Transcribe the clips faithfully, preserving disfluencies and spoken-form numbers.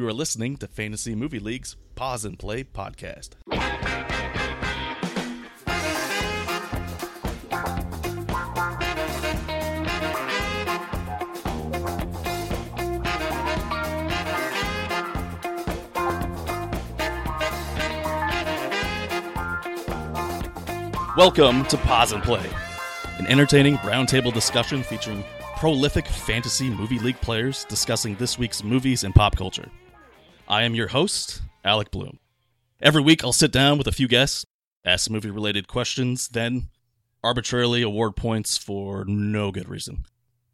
You are listening to Fantasy Movie League's Pause and Play podcast. Welcome to Pause and Play, an entertaining roundtable discussion featuring prolific Fantasy Movie League players discussing this week's movies and pop culture. I am your host, Alec Blome. Every week, I'll sit down with a few guests, ask movie-related questions, then arbitrarily award points for no good reason.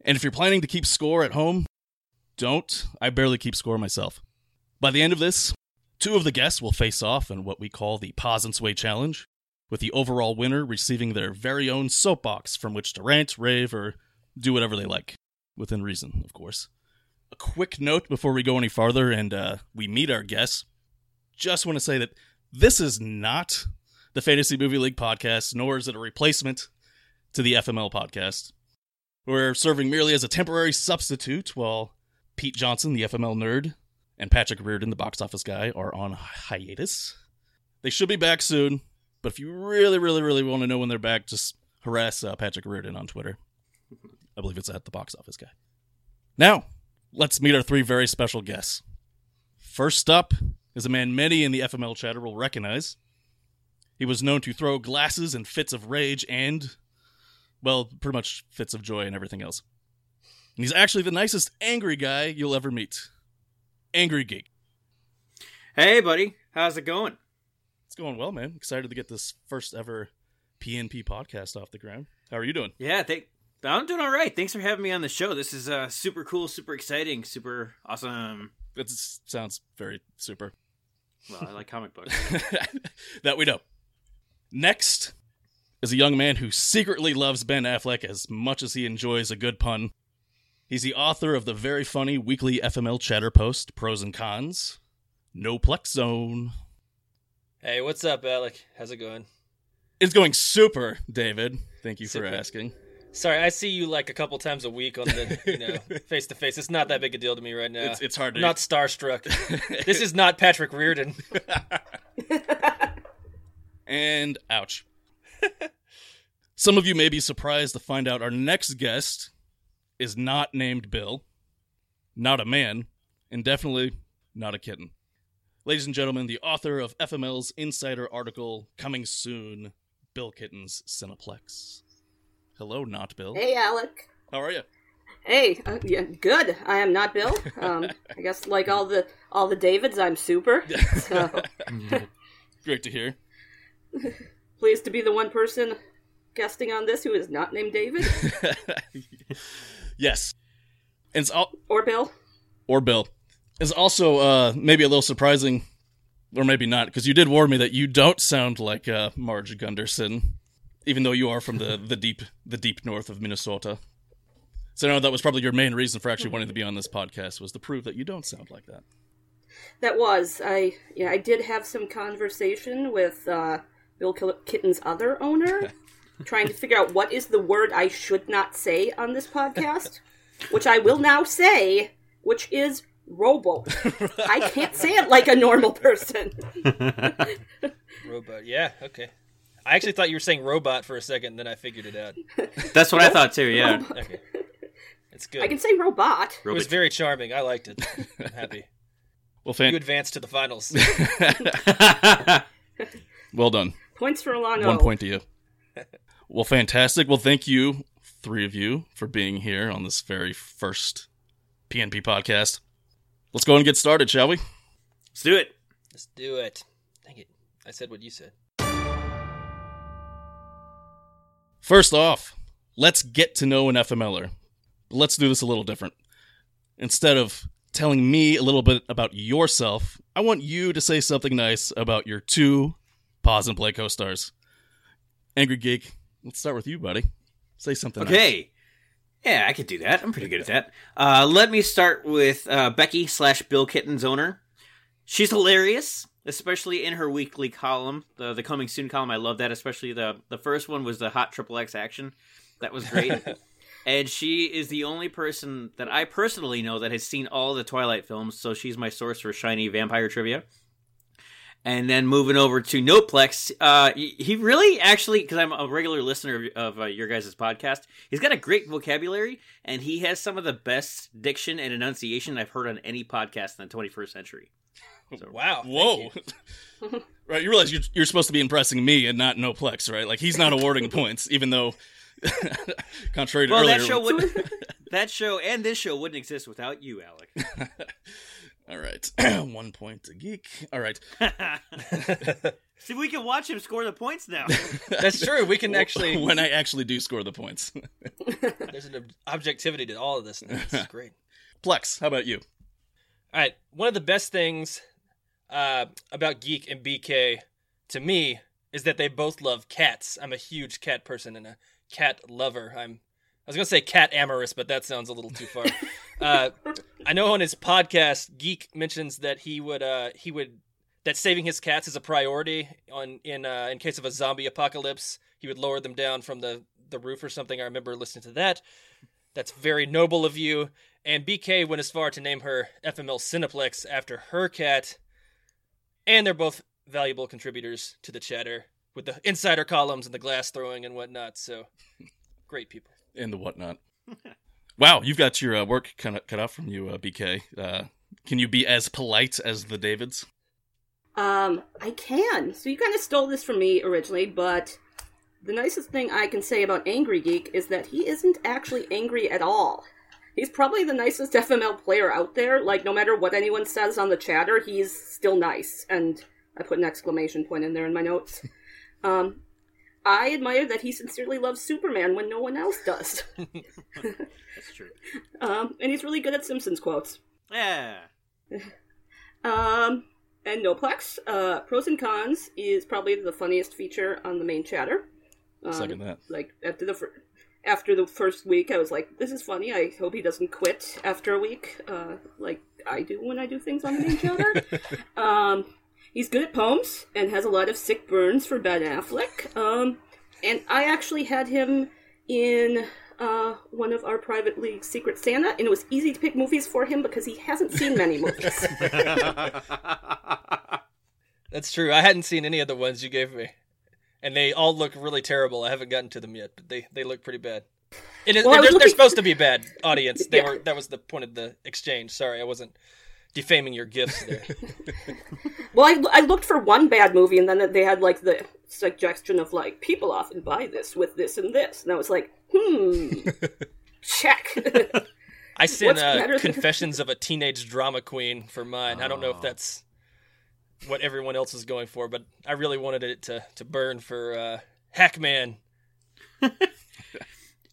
And if you're planning to keep score at home, don't. I barely keep score myself. By the end of this, two of the guests will face off in what we call the Pause and Sway Challenge, with the overall winner receiving their very own soapbox from which to rant, rave, or do whatever they like. Within reason, of course. A quick note before we go any farther and uh, we meet our guests. Just want to say that this is not the Fantasy Movie League podcast, nor is it a replacement to the F M L podcast. We're serving merely as a temporary substitute while Pete Johnson, the F M L nerd, and Patrick Reardon, the box office guy, are on hiatus. They should be back soon, but if you really, really, really want to know when they're back, just harass uh, Patrick Reardon on Twitter. I believe it's at the box office guy. Now, let's meet our three very special guests. First up is a man many in the F M L chatter will recognize. He was known to throw glasses in fits of rage and, well, pretty much fits of joy and everything else. And he's actually the nicest angry guy you'll ever meet. Angry Geek. Hey, buddy. How's it going? It's going well, man. Excited to get this first ever P N P podcast off the ground. How are you doing? Yeah, thank I'm doing all right. Thanks for having me on the show. This is uh, super cool, super exciting, super awesome. It sounds very super. Well, I like comic books. That we know. Next is a young man who secretly loves Ben Affleck as much as he enjoys a good pun. He's the author of the very funny weekly F M L chatter post, Pros and Cons, No Plex Zone. Hey, what's up, Alec? How's it going? It's going super, David. Thank you super. for asking. Sorry, I see you like a couple times a week on the, you know, face-to-face. It's not that big a deal to me right now. It's, it's hard to... I'm not starstruck. This is not Patrick Reardon. And ouch. Some of you may be surprised to find out our next guest is not named Bill, not a man, and definitely not a kitten. Ladies and gentlemen, the author of F M L's insider article, Coming Soon, Bill Kitten's Cineplex. Hello, Not Bill. Hey, Alec. How are you? Hey, uh, yeah, good. I am Not Bill. Um, I guess like all the all the Davids, I'm super. So. Great to hear. Pleased to be the one person guesting on this who is not named David. Yes. And al- or Bill. Or Bill. It's also uh, maybe a little surprising, or maybe not, because you did warn me that you don't sound like uh, Marge Gunderson. Even though you are from the, the deep the deep north of Minnesota. So no, that was probably your main reason for actually wanting to be on this podcast, was to prove that you don't sound like that. That was. I yeah, I did have some conversation with uh, Bill Kitten's other owner, trying to figure out what is the word I should not say on this podcast, which I will now say, which is robot. I can't say it like a normal person. Robot, yeah, okay. I actually thought you were saying robot for a second, and then I figured it out. That's what I thought, too, yeah. Okay. It's good. I can say robot. It was very charming. I liked it. I'm happy. Well, fan- you advanced to the finals. Well done. Points for Alano. One point to you. Well, fantastic. Well, thank you, three of you, for being here on this very first P N P podcast. Let's go and get started, shall we? Let's do it. Let's do it. Dang it. I said what you said. First off, let's get to know an F M L er. Let's do this a little different. Instead of telling me a little bit about yourself, I want you to say something nice about your two Pause and Play co-stars. Angry Geek, let's start with you, buddy. Say something okay. nice. Okay. Yeah, I could do that. I'm pretty good at that. Uh, let me start with uh, Becky slash Bill Kitten's owner. She's hilarious. Especially in her weekly column, the the Coming Soon column. I love that, especially the the first one was the Hot Triple X action. That was great. And she is the only person that I personally know that has seen all the Twilight films, so she's my source for shiny vampire trivia. And then moving over to Noplex, uh, he really actually, because I'm a regular listener of uh, your guys' podcast, he's got a great vocabulary, and he has some of the best diction and enunciation I've heard on any podcast in the twenty-first century. So, wow. Whoa. You. Right, you realize you're, you're supposed to be impressing me and not Noplex, right? Like, he's not awarding points, even though... Contrary to well, earlier, that show would that show and this show wouldn't exist without you, Alec. All right, one point to Geek. All right, see, we can watch him score the points now. That's true. We can actually when I actually do score the points. There's an ob- objectivity to all of this. This is great. Plex, how about you? All right, one of the best things uh, about Geek and B K to me is that they both love cats. I'm a huge cat person and a cat lover. I'm I was gonna say cat amorous, but that sounds a little too far. uh I know on his podcast Geek mentions that he would uh he would that saving his cats is a priority on in uh in case of a zombie apocalypse. He would lower them down from the the roof or something. I remember listening to that. That's very noble of you. And B K went as far to name her F M L Cineplex after her cat. And they're both valuable contributors to the chatter with the insider columns and the glass throwing and whatnot. So, great people. And the whatnot. Wow, you've got your uh, work kind of cut off from you, uh, B K. Uh, can you be as polite as the Davids? Um, I can. So you kind of stole this from me originally, but the nicest thing I can say about Angry Geek is that he isn't actually angry at all. He's probably the nicest F M L player out there. Like, no matter what anyone says on the chatter, he's still nice. And I put an exclamation point in there in my notes. Um, I admire that he sincerely loves Superman when no one else does. That's true. Um, and he's really good at Simpsons quotes. Yeah. um, and Noplex, uh, pros and cons is probably the funniest feature on the main chatter. Um, Second that. Like after the fir- after the first week, I was like, "This is funny. I hope he doesn't quit after a week, uh, like I do when I do things on the main chatter." um. He's good at poems and has a lot of sick burns for Ben Affleck. Um, and I actually had him in uh, one of our private league Secret Santa, and it was easy to pick movies for him because he hasn't seen many movies. That's true. I hadn't seen any of the ones you gave me. And they all look really terrible. I haven't gotten to them yet, but they, they look pretty bad. It is, well, they're, looking... they're supposed to be bad, audience. They yeah. were. That was the point of the exchange. Sorry, I wasn't... defaming your gifts there. Well, I, I looked for one bad movie, and then they had, like, the suggestion of, like, people often buy this with this and this. And I was like, hmm, check. I sent uh, Confessions of a Teenage Drama Queen for mine. Oh. I don't know if that's what everyone else is going for, but I really wanted it to, to burn for uh, Hackman.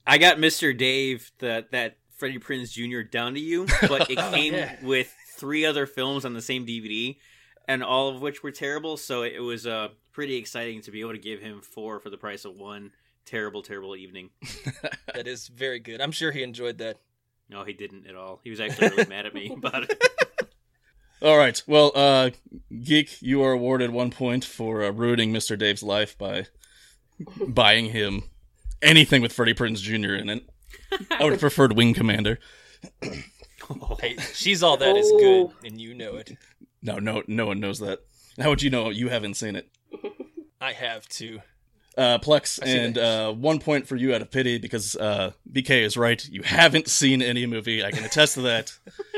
I got Mister Dave, the, that Freddie Prinze Junior Down to You, but it came yeah. with... three other films on the same D V D, and all of which were terrible, so it was uh, pretty exciting to be able to give him four for the price of one terrible, terrible evening. That is very good. I'm sure he enjoyed that. No, he didn't at all. He was actually really mad at me about it. All right. Well, uh, Geek, you are awarded one point for uh, ruining Mister Dave's life by buying him anything with Freddie Prinze Junior in it. I would have preferred Wing Commander. Hey, She's All That oh. is good, and you know it. No, no, no one knows that. How would you know? You haven't seen it. I have too. Uh, Plex, and uh, one point for you out of pity, because uh, B K is right. You haven't seen any movie. I can attest to that,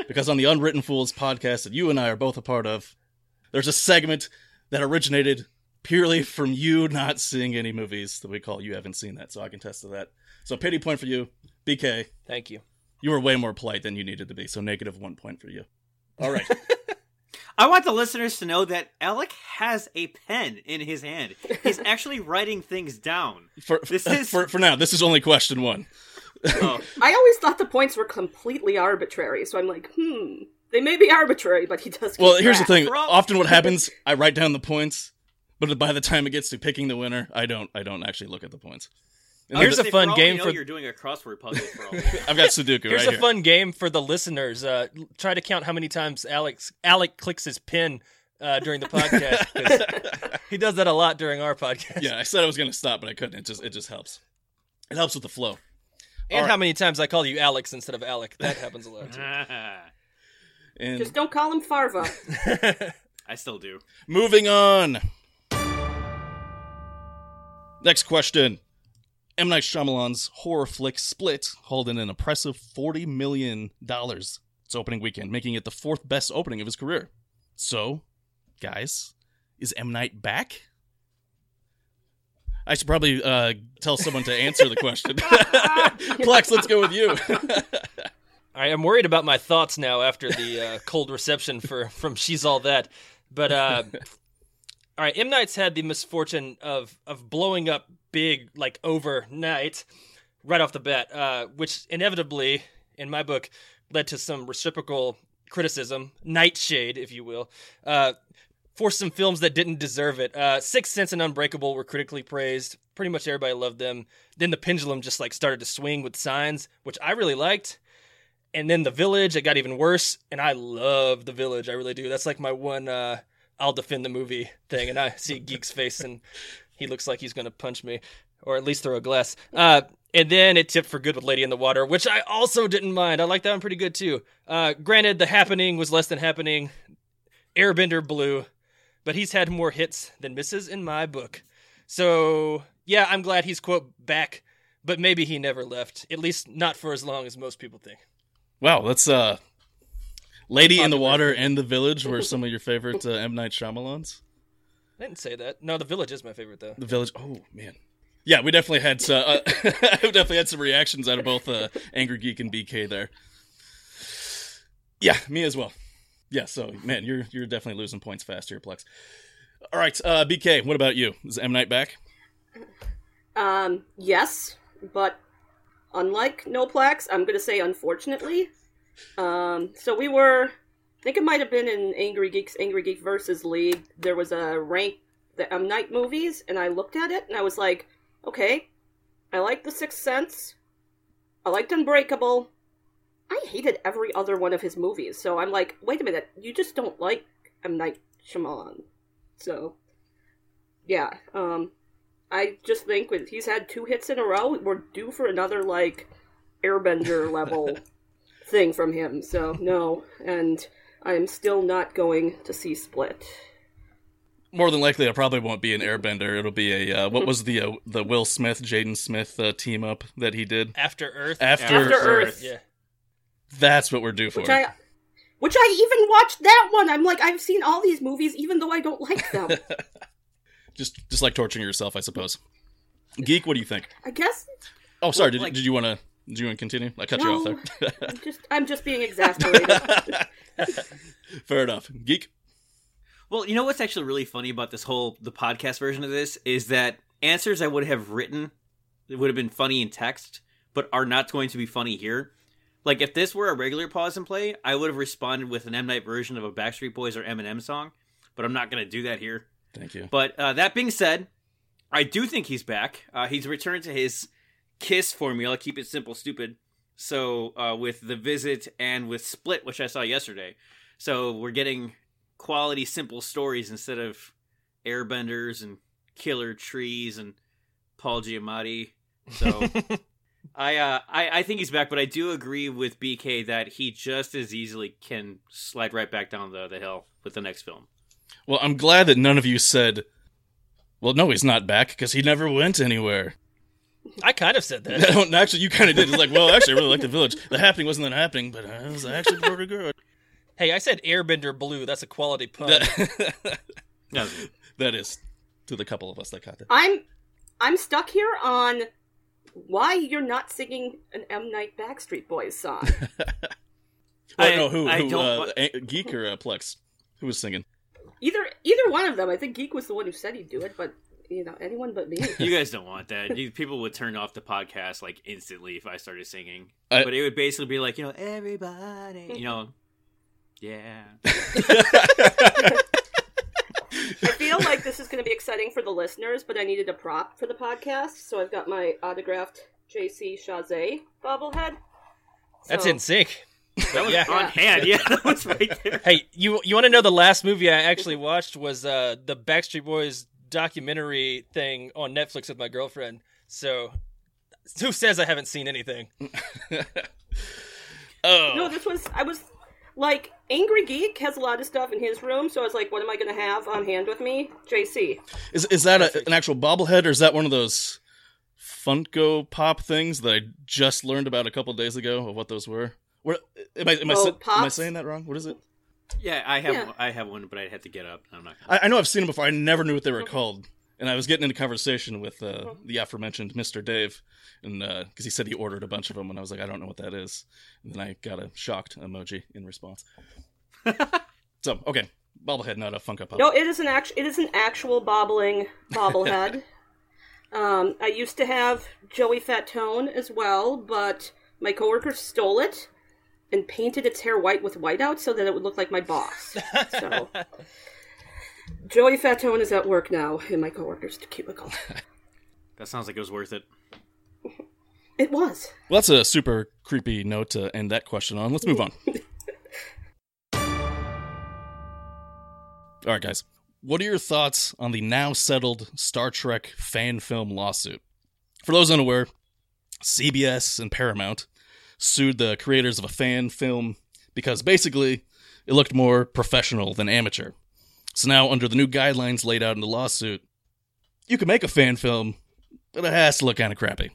because on the Unwritten Fools podcast that you and I are both a part of, there's a segment that originated purely from you not seeing any movies that we call You Haven't Seen That, so I can attest to that. So pity point for you, B K. Thank you. You were way more polite than you needed to be, so negative one point for you. All right. I want the listeners to know that Alec has a pen in his hand. He's actually writing things down. For for, this is... for, for now, this is only question one. Oh. I always thought the points were completely arbitrary, so I'm like, hmm, they may be arbitrary, but he does. Well, here's back. the thing. All... Often what happens, I write down the points, but by the time it gets to picking the winner, I don't. I don't actually look at the points. And here's a fun for game for you're doing a crossword puzzle. For all I've got Sudoku. Here's right a here. fun game for the listeners. Uh, try to count how many times Alex Alec clicks his pen uh, during the podcast. 'Cause he does that a lot during our podcast. Yeah, I said I was going to stop, but I couldn't. It just it just helps. It helps with the flow. And right. How many times I call you Alex instead of Alec. That happens a lot, too. And just don't call him Farva. I still do. Moving on. Next question. M. Night Shyamalan's horror flick Split hauled in an impressive forty million dollars its opening weekend, making it the fourth best opening of his career. So, guys, is M. Night back? I should probably uh, tell someone to answer the question. Plex, let's go with you. I am worried about my thoughts now after the uh, cold reception for from She's All That. But, uh, all right, M. Night's had the misfortune of of blowing up big, like, overnight, right off the bat, uh, which inevitably, in my book, led to some reciprocal criticism, nightshade, if you will, uh, for some films that didn't deserve it. Uh, Sixth Sense and Unbreakable were critically praised. Pretty much everybody loved them. Then the pendulum just, like, started to swing with Signs, which I really liked. And then The Village, it got even worse, and I love The Village. I really do. That's like my one uh, I'll defend the movie thing, and I see Geek's face, and he looks like he's going to punch me, or at least throw a glass. Uh, and then it tipped for good with Lady in the Water, which I also didn't mind. I like that one pretty good, too. Uh, granted, The Happening was less than happening. Airbender blew, but he's had more hits than misses in my book. So, yeah, I'm glad he's, quote, back, but maybe he never left, at least not for as long as most people think. Wow, that's uh, Lady in the Water and The Village were some of your favorite uh, M. Night Shyamalans. I didn't say that. No, The Village is my favorite, though. The Village. Oh, man. Yeah, we definitely had some, uh, we definitely had some reactions out of both uh, Angry Geek and B K there. Yeah, me as well. Yeah, so, man, you're you're definitely losing points fast here, Plex. All right, uh, B K, what about you? Is M. Night back? Um, yes, but... unlike Noplex, I'm going to say unfortunately. Um, so we were, I think it might have been in Angry Geek's Angry Geek Versus League. There was a rank, the M. Night movies, and I looked at it, and I was like, okay, I liked The Sixth Sense. I liked Unbreakable. I hated every other one of his movies. So I'm like, wait a minute, you just don't like M. Night Shyamalan. So, yeah, um... I just think when he's had two hits in a row, we're due for another, like, Airbender level thing from him. So, no. And I'm still not going to see Split. More than likely, I probably won't be an Airbender. It'll be a, uh, what was the uh, the Will Smith, Jaden Smith uh, team-up that he did? After Earth. After, After Earth. Earth. Yeah. That's what we're due for. Which I, which I even watched that one. I'm like, I've seen all these movies, even though I don't like them. Just just like torturing yourself, I suppose. Geek, what do you think? I guess. Oh, sorry. Well, did, like, did you want to? Did you want to continue? I cut no, you off there. I'm just I'm just being exasperated. Fair enough, Geek. Well, you know what's actually really funny about this whole the podcast version of this is that answers I would have written that would have been funny in text, but are not going to be funny here. Like if this were a regular pause and play, I would have responded with an M. Night version of a Backstreet Boys or Eminem song, but I'm not going to do that here. Thank you. But uh, that being said, I do think he's back. Uh, he's returned to his KISS formula, keep it simple, stupid. So uh, with The Visit and with Split, which I saw yesterday. So we're getting quality, simple stories instead of Airbenders and Killer Trees and Paul Giamatti. So I, uh, I I think he's back, but I do agree with B K that he just as easily can slide right back down the, the hill with the next film. Well, I'm glad that none of you said, well, no, he's not back, because he never went anywhere. I kind of said that. No, actually, you kind of did. It's like, well, actually, I really liked The Village. The Happening wasn't that happening, but it was actually pretty good. Hey, I said Airbender Blue. That's a quality pun. That, no, that is to the couple of us that caught that. I'm, I'm stuck here on why you're not singing an M. Night Backstreet Boys song. I don't know who, I who don't... Uh, Geek or uh, Plex. Who was singing? Either either one of them. I think Geek was the one who said he'd do it, but, you know, anyone but me. You guys don't want that. You, people would turn off the podcast, like, instantly if I started singing. I, but it would basically be like, you know, everybody, you know, yeah. I feel like this is going to be exciting for the listeners, but I needed a prop for the podcast, so I've got my autographed J C Chazet bobblehead. So. That's in sync. That was yeah. on yeah. hand, yeah, that was right there. Hey, you you want to know the last movie I actually watched was uh, the Backstreet Boys documentary thing on Netflix with my girlfriend. So Who says I haven't seen anything? Oh. No, this was, I was, like, Angry Geek has a lot of stuff in his room, so I was like, what am I going to have on hand with me? J C. Is is that a, an actual bobblehead, or is that one of those Funko Pop things that I just learned about a couple of days ago of what those were? What, am, I, am, oh, I, am I saying that wrong? What is it? Yeah, I have yeah. I have one, but I'd have to get up. I'm not. Gonna... I, I know I've seen them before. I never knew what they were okay. called. And I was getting into conversation with uh, the aforementioned Mister Dave, and because uh, he said he ordered a bunch of them, and I was like, I don't know what that is. And then I got a shocked emoji in response. So, okay, bobblehead, not a Funko Pop. No, it is an act- It is an actual bobbling bobblehead. um, I used to have Joey Fatone as well, but my coworker stole it and painted its hair white with whiteout so that it would look like my boss. So. Joey Fatone is at work now in my coworker's cubicle. That sounds like it was worth it. It was. Well, that's a super creepy note to end that question on. Let's move on. All right, guys. What are your thoughts on the now settled Star Trek fan film lawsuit? For those unaware, C B S and Paramount sued the creators of a fan film because basically it looked more professional than amateur. So now, under the new guidelines laid out in the lawsuit, you can make a fan film, but it has to look kind of crappy.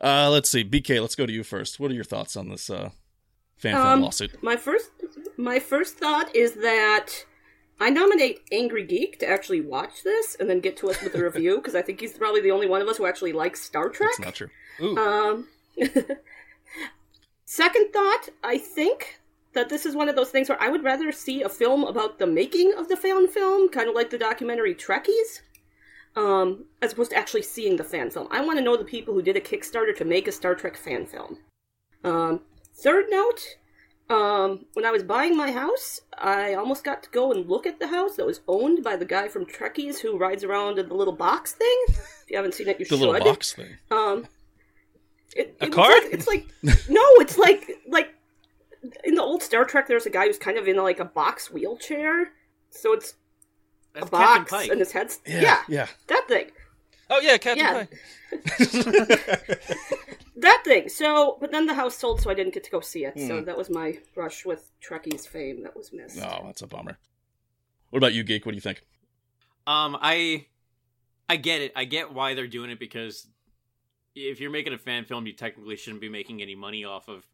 Uh, let's see, B K, let's go to you first. What are your thoughts on this uh, fan um, film lawsuit? My first, my first thought is that I nominate Angry Geek to actually watch this and then get to us with a review, because I think he's probably the only one of us who actually likes Star Trek. That's not true. Ooh. Um, second thought, I think... that this is one of those things where I would rather see a film about the making of the fan film, kind of like the documentary Trekkies, um, as opposed to actually seeing the fan film. I want to know the people who did a Kickstarter to make a Star Trek fan film. Um, third note, um, when I was buying my house, I almost got to go and look at the house that was owned by the guy from Trekkies who rides around in the little box thing. If you haven't seen it, you the should. The little box thing. Um, it, a it card? Like, it's like, no, it's like like... in the old Star Trek, there's a guy who's kind of in like a box wheelchair, so it's That's a box and his head's yeah, yeah, yeah, that thing. Oh yeah, Captain yeah. Pike. That thing. So, but then the house sold, so I didn't get to go see it. Mm. So that was my brush with Trekkies fame that was missed. Oh, that's a bummer. What about you, Geek? What do you think? Um, I, I get it. I get why they're doing it, because if you're making a fan film, you technically shouldn't be making any money off of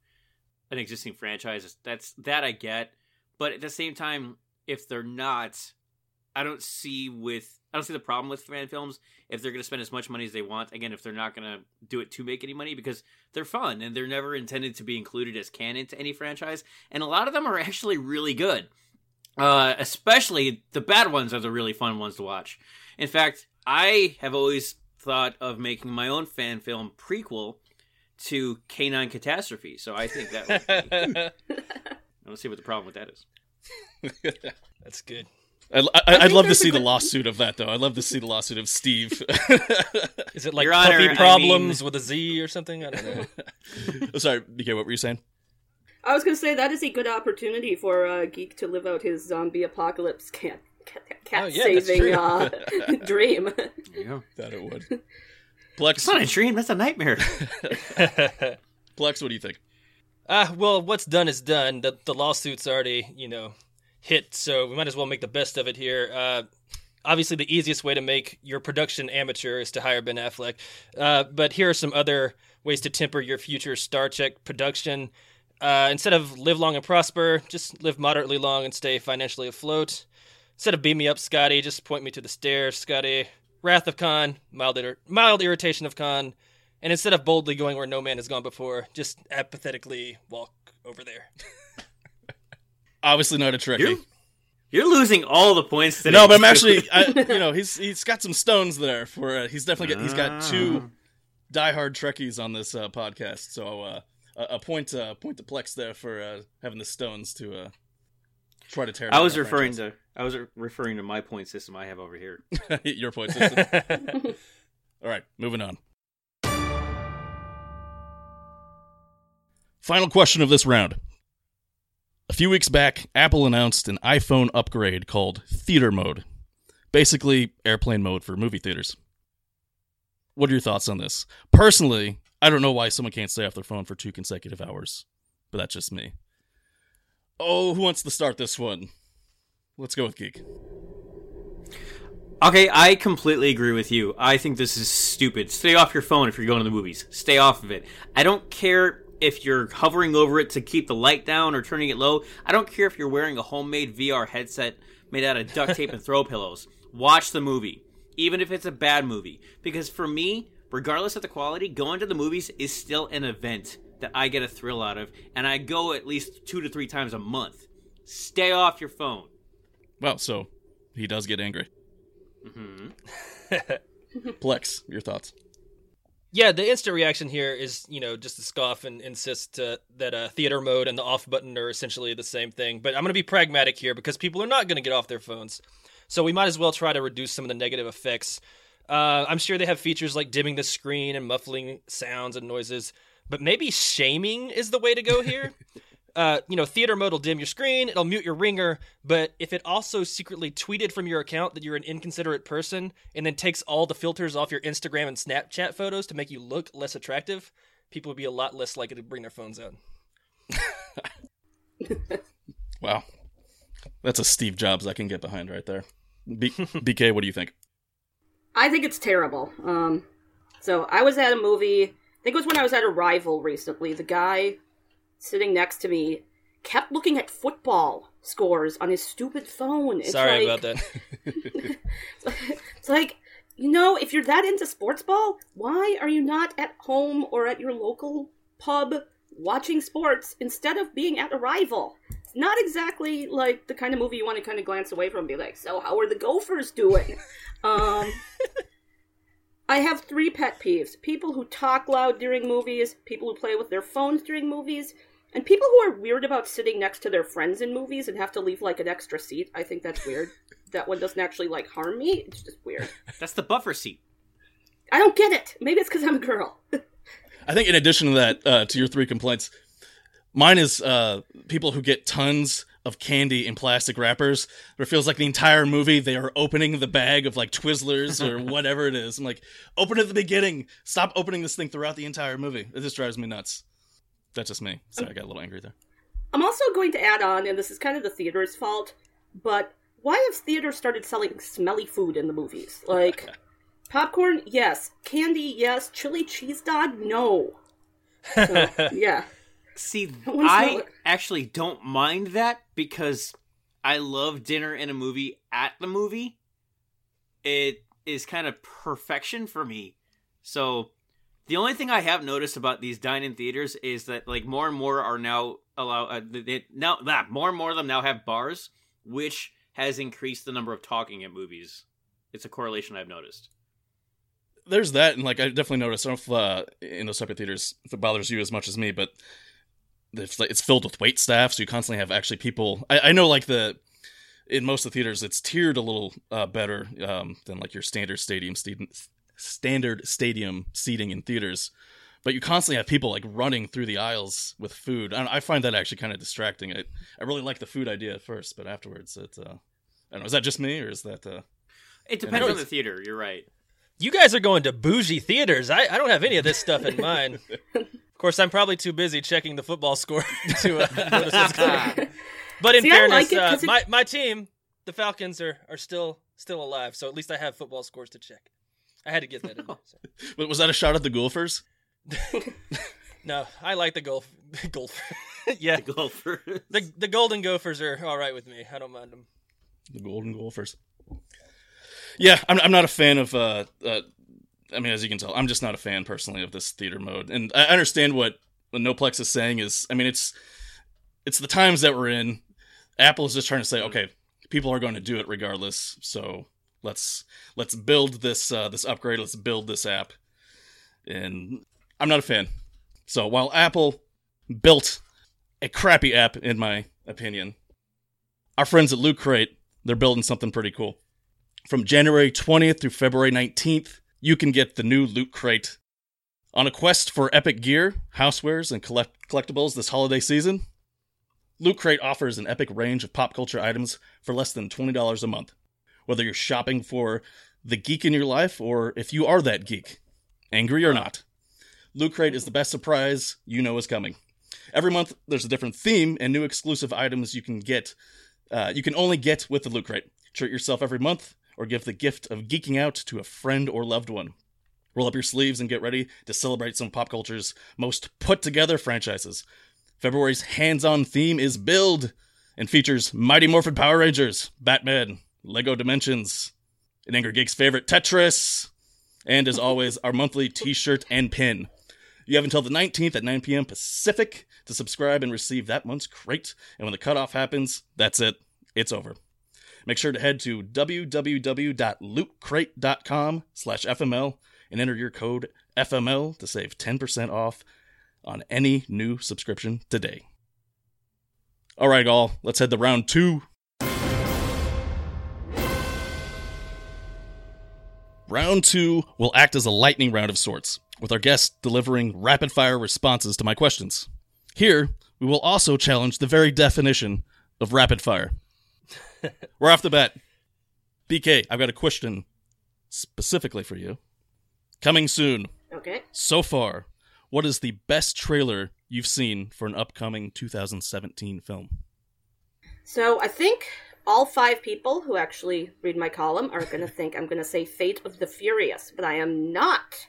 an existing franchise. That's that I get, but at the same time, if they're not, I don't see with I don't see the problem with fan films if they're going to spend as much money as they want. Again, if they're not going to do it to make any money, because they're fun and they're never intended to be included as canon to any franchise, and a lot of them are actually really good. Uh, especially the bad ones are the really fun ones to watch. In fact, I have always thought of making my own fan film prequel to Canine Catastrophe, so I think that would be... Let's see what the problem with that is. That's good. I, I, I I'd love to see good... the lawsuit of that, though. I'd love to see the lawsuit of Steve. Is it like Your puppy Honor, problems I mean... with a Z or something? I don't know. Oh, sorry, B K, what were you saying? I was going to say that is a good opportunity for uh, Geek to live out his zombie apocalypse cat, cat, cat oh, yeah, saving uh, dream. Yeah, thought it would. Plex. It's not a dream, that's a nightmare. Plex, what do you think? Uh, well, what's done is done. The, the lawsuit's already, you know, hit, so we might as well make the best of it here. Uh, obviously, the easiest way to make your production amateur is to hire Ben Affleck. Uh, but here are some other ways to temper your future Star Trek production. Uh, instead of live long and prosper, just live moderately long and stay financially afloat. Instead of beam me up, Scotty, just point me to the stairs, Scotty. Wrath of Khan, mild, ir- mild irritation of Khan, and instead of boldly going where no man has gone before, just apathetically walk over there. Obviously not a Trekkie. You're, you're losing all the points today. No, but I'm actually, I, you know, he's he's got some stones there for. Uh, he's definitely got, he's got two diehard Trekkies on this uh, podcast, so uh, a, a point uh, point to Plex there for uh, having the stones to uh, try to tear. I was referring franchise. to. I was referring to my point system I have over here. Your point system. All right, moving on. Final question of this round. A few weeks back, Apple announced an iPhone upgrade called Theater Mode. Basically, airplane mode for movie theaters. What are your thoughts on this? Personally, I don't know why someone can't stay off their phone for two consecutive hours, but that's just me. Oh, who wants to start this one? Let's go with Geek. Okay, I completely agree with you. I think this is stupid. Stay off your phone if you're going to the movies. Stay off of it. I don't care if you're hovering over it to keep the light down or turning it low. I don't care if you're wearing a homemade V R headset made out of duct tape and throw pillows. Watch the movie, even if it's a bad movie. Because for me, regardless of the quality, going to the movies is still an event that I get a thrill out of, and I go at least two to three times a month. Stay off your phone. Well, so he does get angry. Mm-hmm. Plex, your thoughts? Yeah, the instant reaction here is, you know, just to scoff and insist uh, that uh, theater mode and the off button are essentially the same thing. But I'm going to be pragmatic here because people are not going to get off their phones. So we might as well try to reduce some of the negative effects. Uh, I'm sure they have features like dimming the screen and muffling sounds and noises, but maybe shaming is the way to go here. Uh, you know, theater mode will dim your screen, it'll mute your ringer, but if it also secretly tweeted from your account that you're an inconsiderate person and then takes all the filters off your Instagram and Snapchat photos to make you look less attractive, people would be a lot less likely to bring their phones out. Wow. That's a Steve Jobs I can get behind right there. B- BK, what do you think? I think it's terrible. Um, so I was at a movie, I think it was when I was at Arrival recently, the guy sitting next to me kept looking at football scores on his stupid phone. It's Sorry like, about that. It's like, you know, if you're that into sports ball, why are you not at home or at your local pub watching sports instead of being at Arrival? It's not exactly like the kind of movie you want to kind of glance away from and be like, so how are the Gophers doing? um, I have three pet peeves. People who talk loud during movies, people who play with their phones during movies, and people who are weird about sitting next to their friends in movies and have to leave, like, an extra seat. I think that's weird. That one doesn't actually, like, harm me. It's just weird. That's the buffer seat. I don't get it. Maybe it's because I'm a girl. I think in addition to that, uh, to your three complaints, mine is uh, people who get tons of candy in plastic wrappers, where it feels like the entire movie they are opening the bag of like Twizzlers or whatever it is. I'm like, open at the beginning. Stop opening this thing throughout the entire movie. It just drives me nuts. That's just me. Sorry, I got a little angry there. I'm also going to add on, and this is kind of the theater's fault, but why have theaters started selling smelly food in the movies? Like, popcorn, yes. Candy, yes. Chili cheese dog, no. So, yeah. See, I actually don't mind that because I love dinner and a movie at the movie. It is kind of perfection for me. So the only thing I have noticed about these dine-in theaters is that like more and more are now allow uh, they, now that more and more of them now have bars, which has increased the number of talking at movies. It's a correlation I've noticed. There's that, and like I definitely noticed. I don't know if uh, in those type of theaters if it bothers you as much as me, but it's filled with wait staff, so you constantly have actually people. I, I know, like the in most of the theaters, it's tiered a little uh, better um, than like your standard stadium st- standard stadium seating in theaters, but you constantly have people like running through the aisles with food. I, I find that actually kind of distracting. I I really like the food idea at first, but afterwards, it uh, I don't know. Is that just me, or is that? Uh, it depends anyways. On the theater. You're right. You guys are going to bougie theaters. I, I don't have any of this stuff in mind. Of course, I'm probably too busy checking the football score to uh, notice what's going on. But in See, fairness, like uh, it... my, my team, the Falcons, are, are still still alive, so at least I have football scores to check. I had to get that in there. So. Wait, was that a shot at the Gophers? No, I like the Golf. Golf. Yeah. The Gophers. The, the Golden Gophers are all right with me. I don't mind them. The Golden Gophers. Yeah, I'm, I'm not a fan of... Uh, uh, I mean, as you can tell, I'm just not a fan personally of this theater mode. And I understand what, what Noplex is saying is, I mean, it's it's the times that we're in. Apple is just trying to say, okay, people are going to do it regardless. So let's let's build this uh, this upgrade. Let's build this app. And I'm not a fan. So while Apple built a crappy app, in my opinion, our friends at Loot Crate, they're building something pretty cool. From January twentieth through February nineteenth, you can get the new Loot Crate. On a quest for epic gear, housewares, and collect- collectibles this holiday season, Loot Crate offers an epic range of pop culture items for less than twenty dollars a month. Whether you're shopping for the geek in your life or if you are that geek, angry or not, Loot Crate is the best surprise you know is coming. Every month, there's a different theme and new exclusive items you can get. Uh, you can only get with the Loot Crate. Treat yourself every month, or give the gift of geeking out to a friend or loved one. Roll up your sleeves and get ready to celebrate some pop culture's most put-together franchises. February's hands-on theme is Build, and features Mighty Morphin Power Rangers, Batman, Lego Dimensions, and Angry Geek's favorite, Tetris, and, as always, our monthly t-shirt and pin. You have until the nineteenth at nine p.m. Pacific to subscribe and receive that month's crate, and when the cutoff happens, that's it. It's over. Make sure to head to w w w dot loot crate dot com slash f m l and enter your code F M L to save ten percent off on any new subscription today. All right, all, let's head to round two. Round two will act as a lightning round of sorts, with our guests delivering rapid-fire responses to my questions. Here, we will also challenge the very definition of rapid fire. We're off the bat. B K, I've got a question specifically for you. Coming soon. Okay. So far, what is the best trailer you've seen for an upcoming two thousand seventeen film? So I think all five people who actually read my column are going to think I'm going to say Fate of the Furious, but I am not.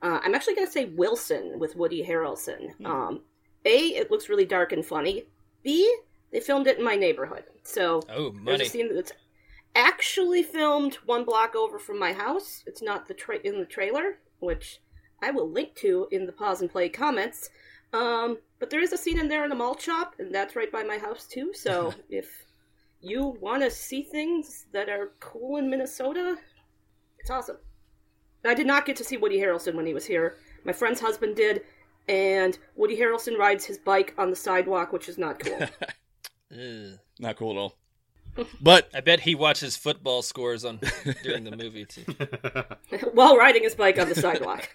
Uh, I'm actually going to say Wilson with Woody Harrelson. Hmm. Um, A, it looks really dark and funny. B, they filmed it in my neighborhood. So oh, money. There's a scene that's actually filmed one block over from my house. It's not the tra- in the trailer, which I will link to in the pause and play comments. Um, but there is a scene in there in a mall shop, and that's right by my house too. So if you want to see things that are cool in Minnesota, it's awesome. I did not get to see Woody Harrelson when he was here. My friend's husband did, and Woody Harrelson rides his bike on the sidewalk, which is not cool. Not cool at all. But I bet he watches football scores on during the movie too, while riding his bike on the sidewalk.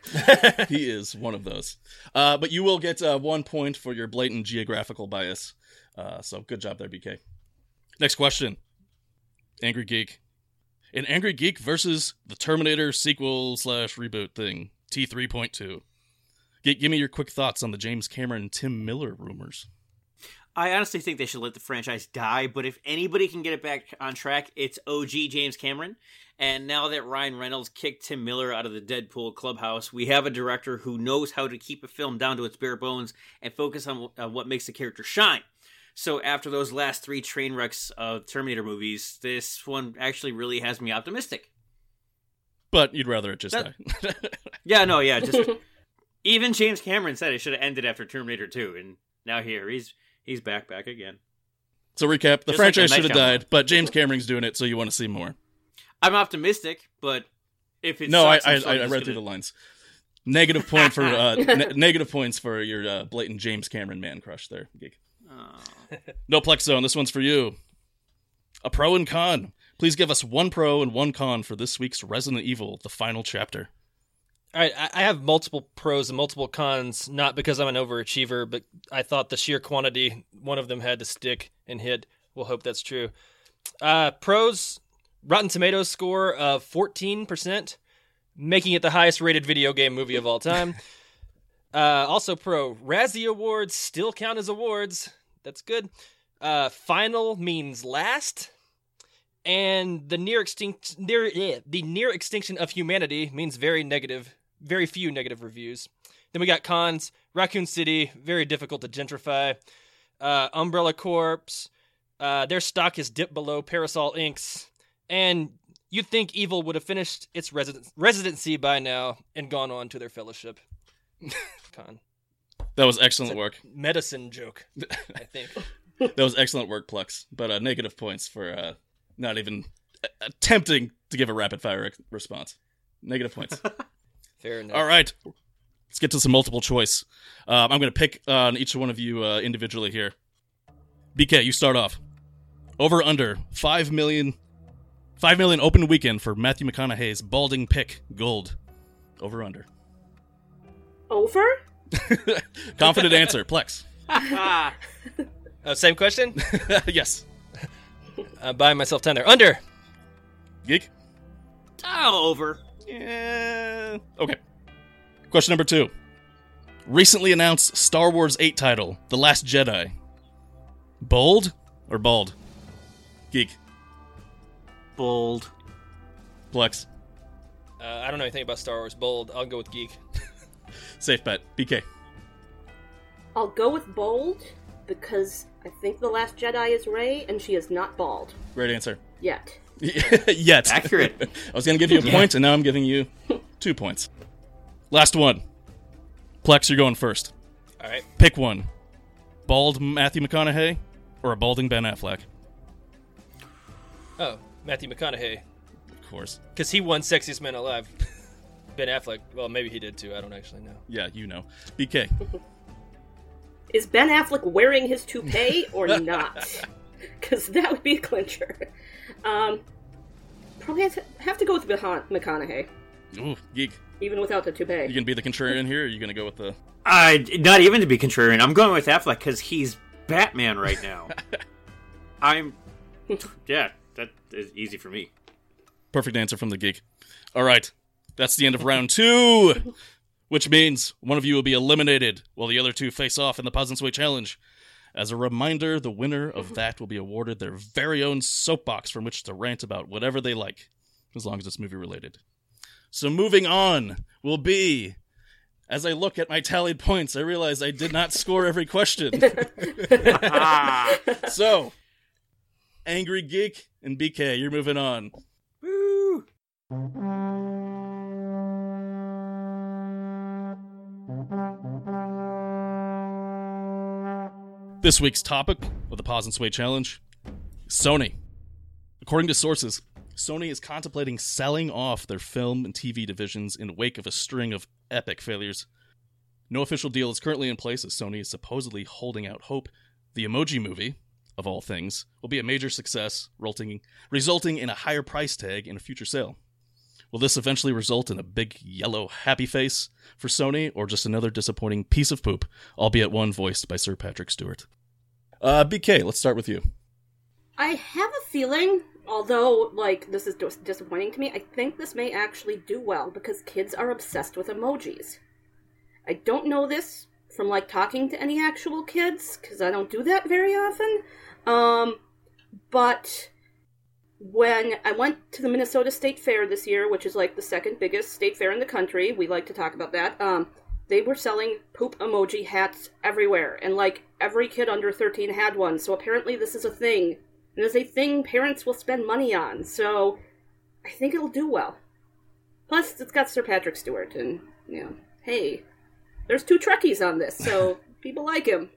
He is one of those. Uh, but you will get uh, one point for your blatant geographical bias. Uh, so good job there, B K. Next question. Angry Geek. In Angry Geek versus the Terminator sequel slash reboot thing, T three point two. G- give me your quick thoughts on the James Cameron, Tim Miller rumors. I honestly think they should let the franchise die, but if anybody can get it back on track, it's O G James Cameron. And now that Ryan Reynolds kicked Tim Miller out of the Deadpool clubhouse, we have a director who knows how to keep a film down to its bare bones and focus on uh, what makes the character shine. So after those last three train wrecks of Terminator movies, this one actually really has me optimistic. But you'd rather it just that, die. yeah, no, yeah. Just even James Cameron said it should have ended after Terminator two, and now here, he's... He's back, back again. So recap, the Just franchise like should have died, but James Cameron's doing it, so you want to see more. I'm optimistic, but if it's... No, sucks, I, I, I read gonna... through the lines. Negative point for uh, ne- negative points for your uh, blatant James Cameron man crush there, Geek. Oh. No Plex Zone, this one's for you. A pro and con. Please give us one pro and one con for this week's Resident Evil, the final chapter. All right, I have multiple pros and multiple cons, not because I'm an overachiever, but I thought the sheer quantity, one of them had to stick and hit. We'll hope that's true. Uh, pros, Rotten Tomatoes score of fourteen percent, making it the highest rated video game movie of all time. uh, also pro, Razzie Awards still count as awards. That's good. Uh, final means last. And the near extinct, near yeah, the near extinction of humanity means very negative, very few negative reviews. Then we got cons: Raccoon City, very difficult to gentrify. Uh, Umbrella Corps, uh, their stock is dipped below Parasol Incorporated's. And you'd think Evil would have finished its resident- residency by now and gone on to their fellowship. Con. That was excellent it's a work. Medicine joke, I think. That was excellent work, Plux. But uh, negative points for. Uh... Not even attempting to give a rapid-fire response. Negative points. Fair enough. All right. Let's get to some multiple choice. Um, I'm going to pick on each one of you uh, individually here. B K, you start off. Over under five million, five million open weekend for Matthew McConaughey's balding pick, Gold. Over under. Over? Confident answer. Plex. uh, same question? Yes. I'm buying myself ten there. Under. Geek. Oh, over. Yeah. Okay. Question number two. Recently announced Star Wars eight title, The Last Jedi. Bold or bald? Geek. Bold. Plex. Uh, I don't know anything about Star Wars. Bold. I'll go with geek. Safe bet. B K. I'll go with bold because I think The Last Jedi is Rey and she is not bald. Great answer. Yet. Yet. Accurate. I was going to give you a point and now I'm giving you two points. Last one. Plex, you're going first. All right. Pick one. Bald Matthew McConaughey or a balding Ben Affleck? Oh, Matthew McConaughey. Of course. Because he won Sexiest Man Alive. Ben Affleck, well, maybe he did too. I don't actually know. Yeah, you know. B K. Is Ben Affleck wearing his toupee or not? Because that would be a clincher. Um, probably have to, have to go with McConaughey. Ooh, geek. Even without the toupee. You going to be the contrarian here, or are you going to go with the... Uh, not even to be contrarian. I'm going with Affleck because he's Batman right now. I'm... Yeah, that is easy for me. Perfect answer from the geek. All right. That's the end of round two, which means one of you will be eliminated while the other two face off in the Pause and Sway Challenge. As a reminder, the winner of that will be awarded their very own soapbox from which to rant about whatever they like, as long as it's movie-related. So moving on will be, as I look at my tallied points, I realize I did not score every question. So, Angry Geek and B K, you're moving on. Woo! This week's topic of the Pause and Sway Challenge, Sony. According to sources, Sony is contemplating selling off their film and T V divisions in the wake of a string of epic failures. No official deal is currently in place as Sony is supposedly holding out hope. The Emoji Movie, of all things, will be a major success, resulting in a higher price tag in a future sale. Will this eventually result in a big yellow happy face for Sony, or just another disappointing piece of poop, albeit one voiced by Sir Patrick Stewart? Uh, B K, let's start with you. I have a feeling, although like this is dis- disappointing to me, I think this may actually do well because kids are obsessed with emojis. I don't know this from like talking to any actual kids because I don't do that very often, um, but... When I went to the Minnesota State Fair this year, which is like the second biggest state fair in the country, we like to talk about that, um, they were selling poop emoji hats everywhere, and like every kid under thirteen had one, so apparently this is a thing, and it's a thing parents will spend money on, so I think it'll do well. Plus, it's got Sir Patrick Stewart, and, you know, hey, there's two Trekkies on this, so people like him.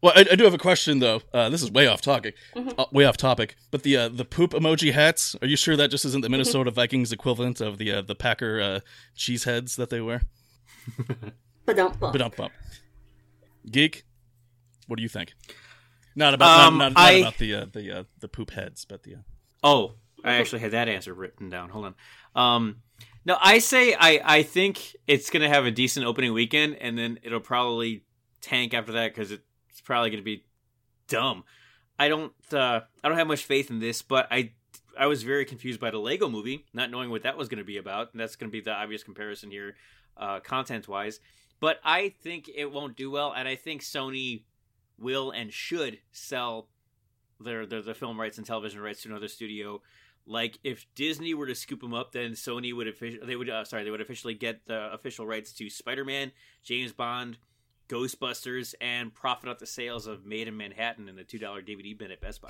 Well, I, I do have a question, though. Uh, this is way off topic, mm-hmm. uh, way off topic. But the uh, the poop emoji hats, are you sure that just isn't the Minnesota Vikings equivalent of the uh, the Packer uh, cheese heads that they wear? Ba-dump bump. Ba-dump bump. Geek, what do you think? Not about um, not, not, I... not about the uh, the uh, the poop heads, but the. Uh... Oh, I actually had that answer written down. Hold on. Um, no, I say I I think it's gonna have a decent opening weekend, and then it'll probably tank after that because it. It's probably going to be dumb. I don't uh, I don't have much faith in this, but I, I was very confused by the Lego movie, not knowing what that was going to be about. And that's going to be the obvious comparison here, uh, content-wise. But I think it won't do well, and I think Sony will and should sell their, their, their film rights and television rights to another studio. Like, if Disney were to scoop them up, then Sony would offic- they would uh, sorry they would officially get the official rights to Spider-Man, James Bond, Ghostbusters, and profit off the sales of Made in Manhattan and the two dollar D V D bin at Best Buy.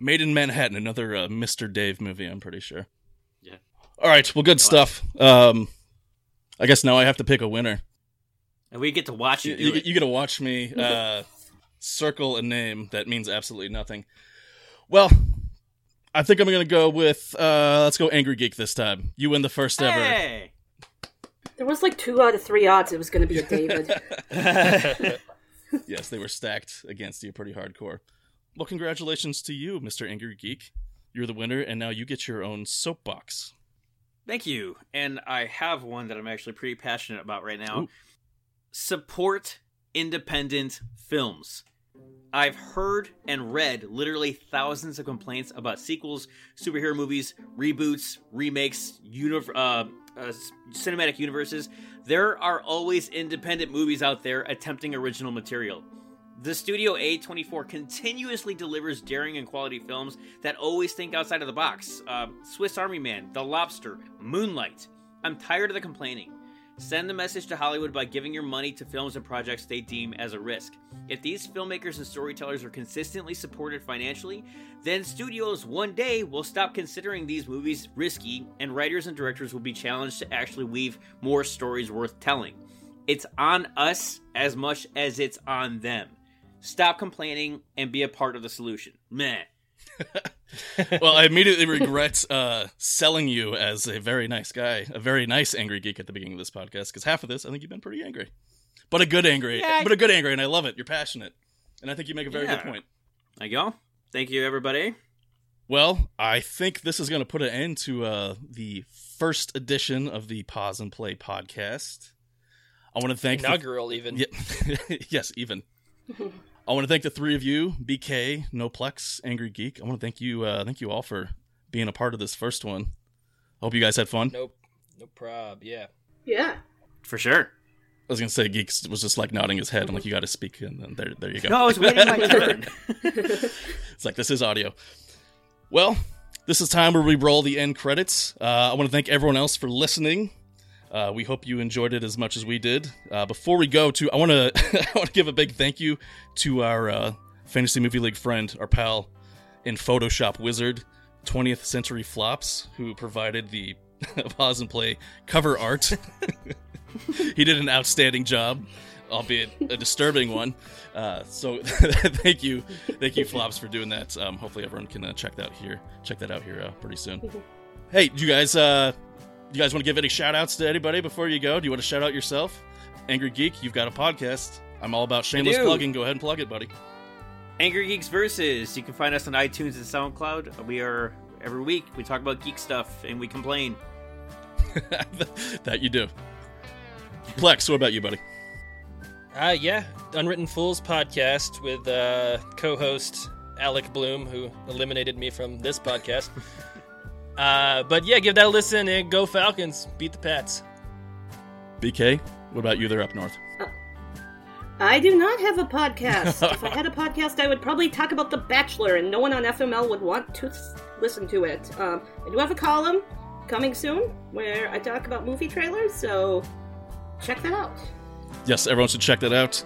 Made in Manhattan, another uh, Mister Dave movie, I'm pretty sure. Yeah. All right, well, good I stuff. Um, I guess now I have to pick a winner. And we get to watch you do You, you, you get to watch me uh, circle a name that means absolutely nothing. Well, I think I'm going to go with, uh, let's go Angry Geek this time. You win the first hey! ever. There was like two out of three odds it was going to be a David. Yes, they were stacked against you pretty hardcore. Well, congratulations to you, Mister Angry Geek. You're the winner, and now you get your own soapbox. Thank you. And I have one that I'm actually pretty passionate about right now. Ooh. Support independent films. I've heard and read literally thousands of complaints about sequels, superhero movies, reboots, remakes, univ- uh, uh, cinematic universes, there are always independent movies out there attempting original material. The studio A twenty-four continuously delivers daring and quality films that always think outside of the box. Uh, Swiss Army Man, The Lobster, Moonlight. I'm tired of the complaining. Send the message to Hollywood by giving your money to films and projects they deem as a risk. If these filmmakers and storytellers are consistently supported financially, then studios one day will stop considering these movies risky, and writers and directors will be challenged to actually weave more stories worth telling. It's on us as much as it's on them. Stop complaining and be a part of the solution. Meh. Well, I immediately regret uh, selling you as a very nice guy, a very nice angry geek at the beginning of this podcast, because half of this, I think you've been pretty angry, but a good angry, yeah, I... but a good angry, and I love it. You're passionate, and I think you make a very yeah. good point. There you go. Thank you, everybody. Well, I think this is going to put an end to uh, the first edition of the Pause and Play podcast. I want to thank inaugural the... even. Yeah. Yes, even. I want to thank the three of you, B K, Noplex, Angry Geek. I want to thank you, uh, thank you all for being a part of this first one. I hope you guys had fun. Nope, no prob. Yeah, yeah, for sure. I was gonna say, Geek was just like nodding his head. I'm like, you got to speak, and then there, there you go. No, I was waiting my turn. It's like this is audio. Well, this is time where we roll the end credits. Uh, I want to thank everyone else for listening. Uh, we hope you enjoyed it as much as we did. Uh, before we go, to I want to I want to give a big thank you to our uh, Fantasy Movie League friend, our pal in Photoshop Wizard, twentieth Century Flops, who provided the Pause and Play cover art. He did an outstanding job, albeit a disturbing one. Uh, so thank you, thank you, Flops, for doing that. Um, hopefully, everyone can uh, check that here, check that out here uh, pretty soon. Hey, you guys. Uh, You guys want to give any shout-outs to anybody before you go? Do you want to shout-out yourself? Angry Geek, you've got a podcast. I'm all about shameless plugging. Go ahead and plug it, buddy. Angry Geeks Versus. You can find us on iTunes and SoundCloud. We are, every week, we talk about geek stuff, and we complain. That you do. Plex, what about you, buddy? Uh, yeah, Unwritten Fools podcast with uh, co-host Alec Blome, who eliminated me from this podcast. Uh, but yeah, give that a listen and go Falcons. Beat the Pats. B K, what about you there up north? Uh, I do not have a podcast. If I had a podcast, I would probably talk about The Bachelor, and no one on F M L would want to listen to it. Um, I do have a column coming soon where I talk about movie trailers, so check that out. Yes, everyone should check that out.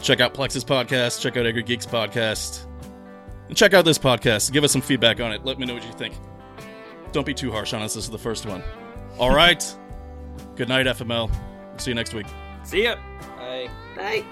Check out Plex's podcast. Check out Angry Geek's podcast. And check out this podcast. Give us some feedback on it. Let me know what you think. Don't be too harsh on us. This is the first one. All right. Good night, F M L. See you next week. See ya. Bye. Bye.